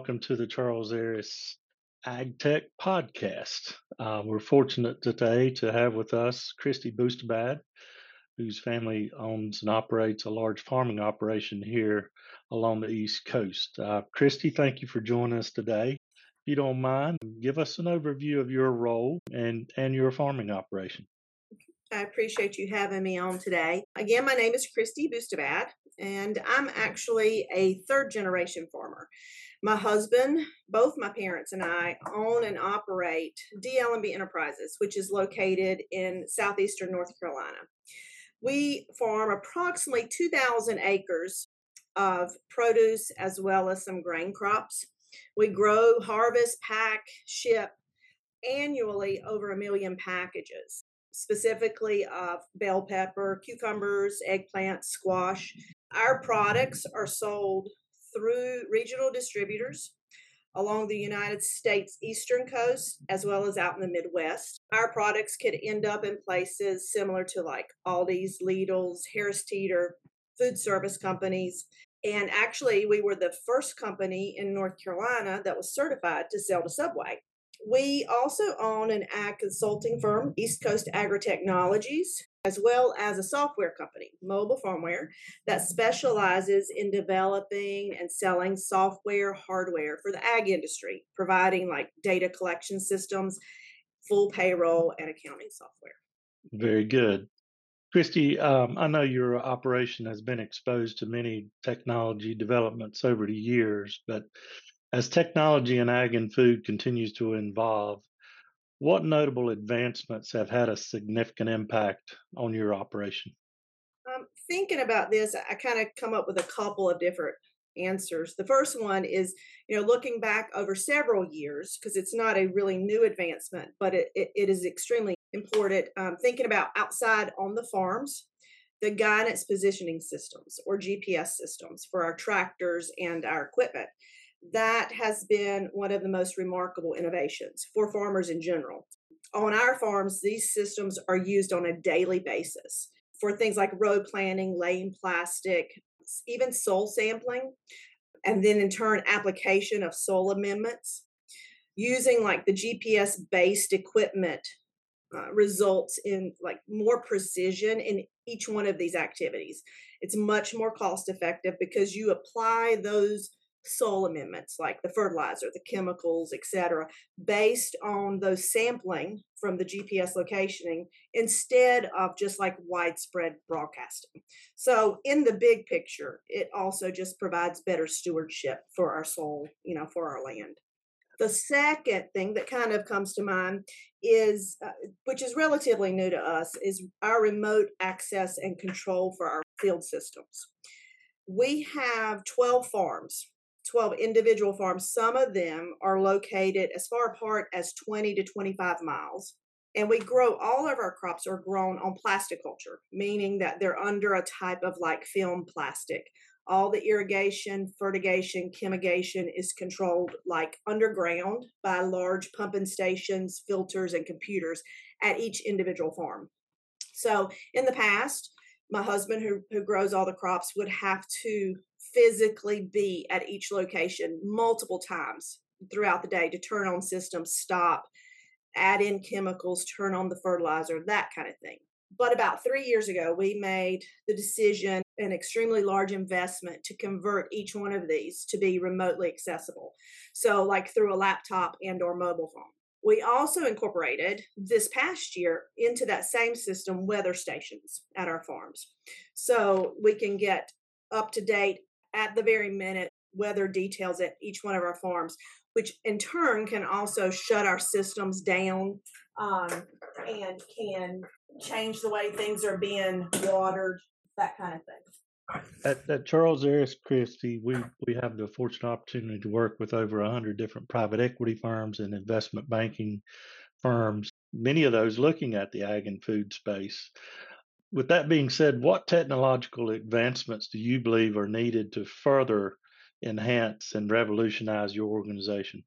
welcome to the Charles Aris AgTech Podcast. We're fortunate today to have with us Christy Bustabad, whose family owns and operates a large farming operation here along the East Coast. Christy, thank you for joining us today. If you don't mind, give us an overview of your role and your farming operation. I appreciate you having me on today. Again, my name is Christy Bustabad, and I'm actually a third-generation farmer. My husband, both my parents, and I own and operate DLMB Enterprises, which is located in southeastern North Carolina. We farm approximately 2,000 acres of produce as well as some grain crops. We grow, harvest, pack, ship annually over 1 million packages, specifically of bell pepper, cucumbers, eggplants, squash. Our products are sold through regional distributors along the United States eastern coast, as well as out in the Midwest. Our products could end up in places similar to like Aldi's, Lidl's, Harris Teeter, food service companies. And actually, we were the first company in North Carolina that was certified to sell to Subway. We also own an ag consulting firm, East Coast Agritechnologies, as well as a software company, Mobile Farmware, that specializes in developing and selling software, hardware for the ag industry, providing like data collection systems, full payroll, and accounting software. Very good. Christy, I know your operation has been exposed to many technology developments over the years, but as technology in ag and food continues to evolve, what notable advancements have had a significant impact on your operation? Thinking about this, I kind of come up with a couple of different answers. The first one is, looking back over several years, because it's not a really new advancement, but it is extremely important. Thinking about outside on the farms, the guidance positioning systems or GPS systems for our tractors and our equipment. That has been one of the most remarkable innovations for farmers in general. On our farms, these systems are used on a daily basis for things like road planning, laying plastic, even soil sampling, and then in turn, application of soil amendments. Using like the GPS-based equipment results in like more precision in each one of these activities. It's much more cost-effective because you apply those soil amendments like the fertilizer, the chemicals, etc., based on those sampling from the GPS locationing instead of just like widespread broadcasting. So in the big picture, it also just provides better stewardship for our soil, for our land. The second thing that kind of comes to mind is, which is relatively new to us, is our remote access and control for our field systems. We have 12 farms. 12 individual farms. Some of them are located as far apart as 20 to 25 miles. And we grow all of our crops are grown on plasticulture, meaning that they're under a type of like film plastic. All the irrigation, fertigation, chemigation is controlled like underground by large pumping stations, filters, and computers at each individual farm. So in the past, my husband who grows all the crops would have to physically be at each location multiple times throughout the day to turn on systems, stop, add in chemicals, turn on the fertilizer, that kind of thing. But about 3 years ago, we made the decision, an extremely large investment, to convert each one of these to be remotely accessible. So like through a laptop and or mobile phone. We also incorporated this past year into that same system weather stations at our farms. So we can get up to date at the very minute weather details at each one of our farms, which in turn can also shut our systems down and can change the way things are being watered, that kind of thing. At Charles Aris, Christy, we have the fortunate opportunity to work with over 100 different private equity firms and investment banking firms, many of those looking at the ag and food space. With that being said, what technological advancements do you believe are needed to further enhance and revolutionize your organization?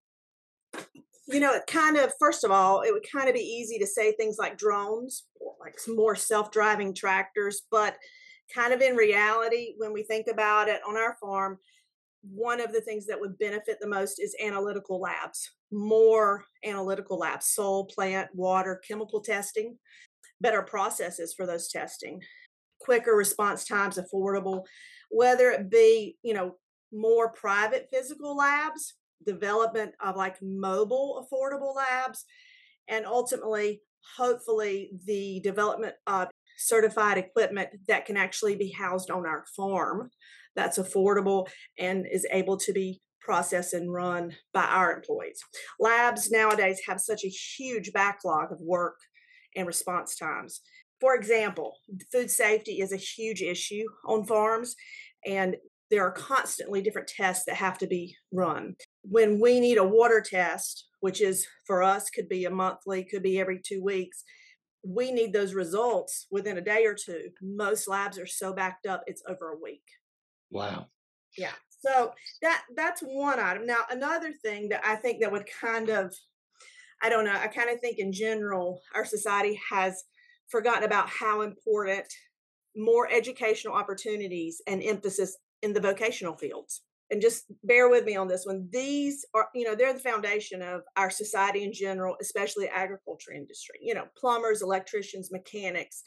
It kind of, first of all, it would kind of be easy to say things like drones, or like some more self-driving tractors, but kind of in reality, when we think about it on our farm, one of the things that would benefit the most is analytical labs, more analytical labs, soil, plant, water, chemical testing, better processes for those testing, quicker response times, affordable, whether it be, you know, more private physical labs, development of like mobile affordable labs, and ultimately, hopefully, the development of certified equipment that can actually be housed on our farm that's affordable and is able to be processed and run by our employees. Labs nowadays have such a huge backlog of work and response times. For example, food safety is a huge issue on farms, and there are constantly different tests that have to be run. When we need a water test, which is for us could be a monthly, could be every 2 weeks, we need those results within a day or two. Most labs are so backed up, it's over a week. Wow. Yeah. So that's one item. Now, another thing that I think that would kind of, I don't know, I kind of think in general, our society has forgotten about how important more educational opportunities and emphasis in the vocational fields. And just bear with me on this one. These are, you know, they're the foundation of our society in general, especially agriculture industry, you know, plumbers, electricians, mechanics.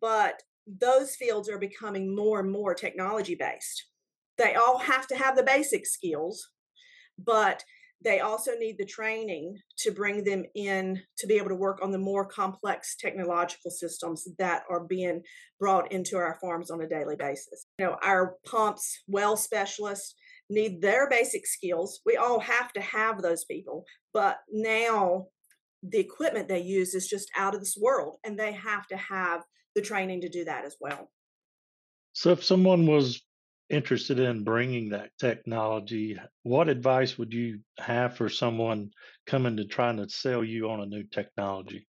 But those fields are becoming more and more technology based. They all have to have the basic skills, but they also need the training to bring them in to be able to work on the more complex technological systems that are being brought into our farms on a daily basis. You know, our pumps, well specialists need their basic skills. We all have to have those people, but now the equipment they use is just out of this world, and they have to have the training to do that as well. So if someone was interested in bringing that technology, what advice would you have for someone coming to trying to sell you on a new technology?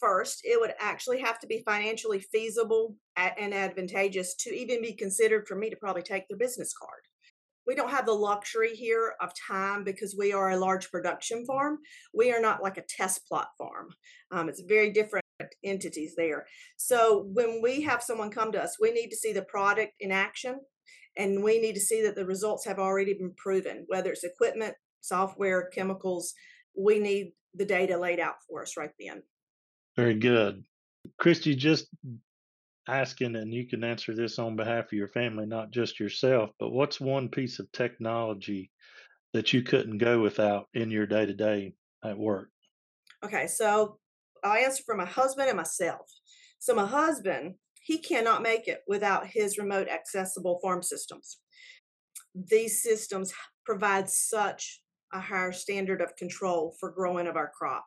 First, it would actually have to be financially feasible and advantageous to even be considered for me to probably take their business card. We don't have the luxury here of time because we are a large production farm. We are not like a test plot farm. It's very different entities there. So when we have someone come to us, we need to see the product in action. And we need to see that the results have already been proven, whether it's equipment, software, chemicals. We need the data laid out for us right then. Very good. Christy, just asking, and you can answer this on behalf of your family, not just yourself, but what's one piece of technology that you couldn't go without in your day-to-day at work? Okay, so I'll answer for my husband and myself. So my husband, he cannot make it without his remote accessible farm systems. These systems provide such a higher standard of control for growing of our crop.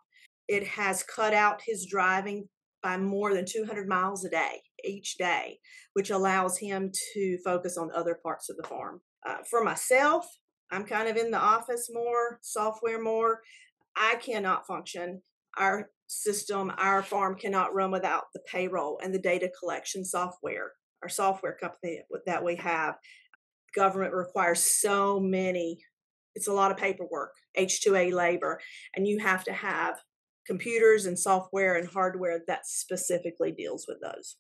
It has cut out his driving by more than 200 miles a day, each day, which allows him to focus on other parts of the farm. For myself, I'm kind of in the office more, software more. I cannot function. Our system, our farm cannot run without the payroll and the data collection software. Our software company that we have, government requires so many, it's a lot of paperwork, H2A labor, and you have to have computers and software and hardware that specifically deals with those.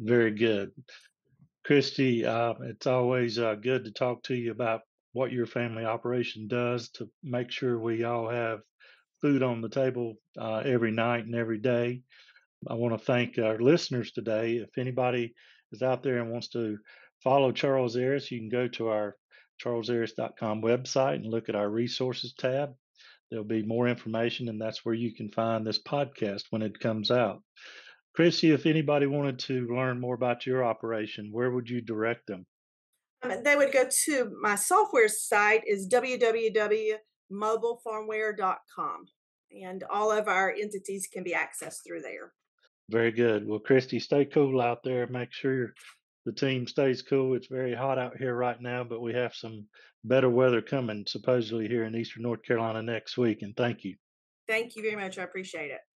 Very good. Christy, it's always good to talk to you about what your family operation does to make sure we all have food on the table every night and every day. I want to thank our listeners today. If anybody is out there and wants to follow Charles Aris, you can go to our charlesaris.com website and look at our resources tab. There'll be more information, and that's where you can find this podcast when it comes out. Christy, if anybody wanted to learn more about your operation, where would you direct them? They would go to my software site is www.mobilefarmware.com. And all of our entities can be accessed through there. Very good. Well, Christy, stay cool out there. Make sure the team stays cool. It's very hot out here right now, but we have some better weather coming supposedly here in Eastern North Carolina next week. And thank you. Thank you very much. I appreciate it.